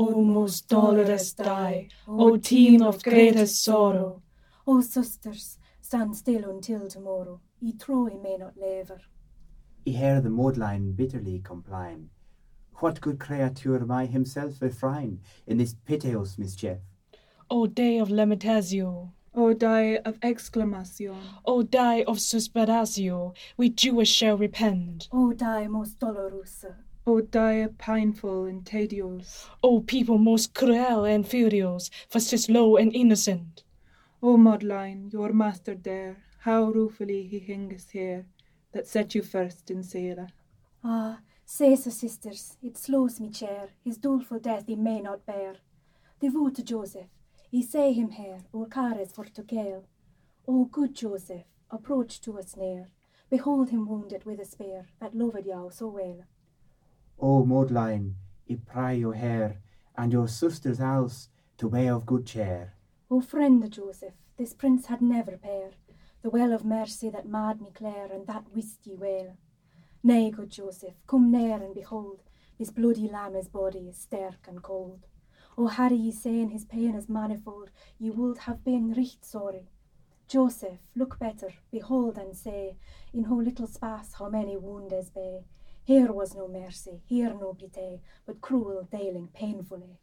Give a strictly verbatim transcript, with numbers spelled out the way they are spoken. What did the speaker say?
O most dolorous die, O team of greatest sorrow! O sisters, stand still until tomorrow, ye trow he may not laver. I hear the Modline bitterly complain, what good creature may himself refrain in this piteous mischief? O day of lamentatio! O day of exclamation! O day of suspiratio! We Jews shall repent! O day most dolorous! O day painful and tedious! O people most cruel and furious, for 'tis low and innocent! O Modline, your master there, how ruefully he hingeth here, that set you first in sailor. Ah, say so, sisters, it slows me chair, his doleful death he may not bear. The woe to Joseph, he say him here, or cares for to gale. O good Joseph, approach to us near, behold him wounded with a spear, that loved you so well. O Modline, I pray your hair, and your sisters else, to be of good cheer. O friend Joseph, this prince had never pair, the well of mercy that made me clear, and that wist ye well. Nay, good Joseph, come near and behold, this bloody lamb's body is stark and cold. O had ye seen his pain as manifold, ye would have been recht sorry. Joseph, look better, behold and say, in how little space how many woundes be. Here was no mercy, here no pity, but cruel dealing painfully.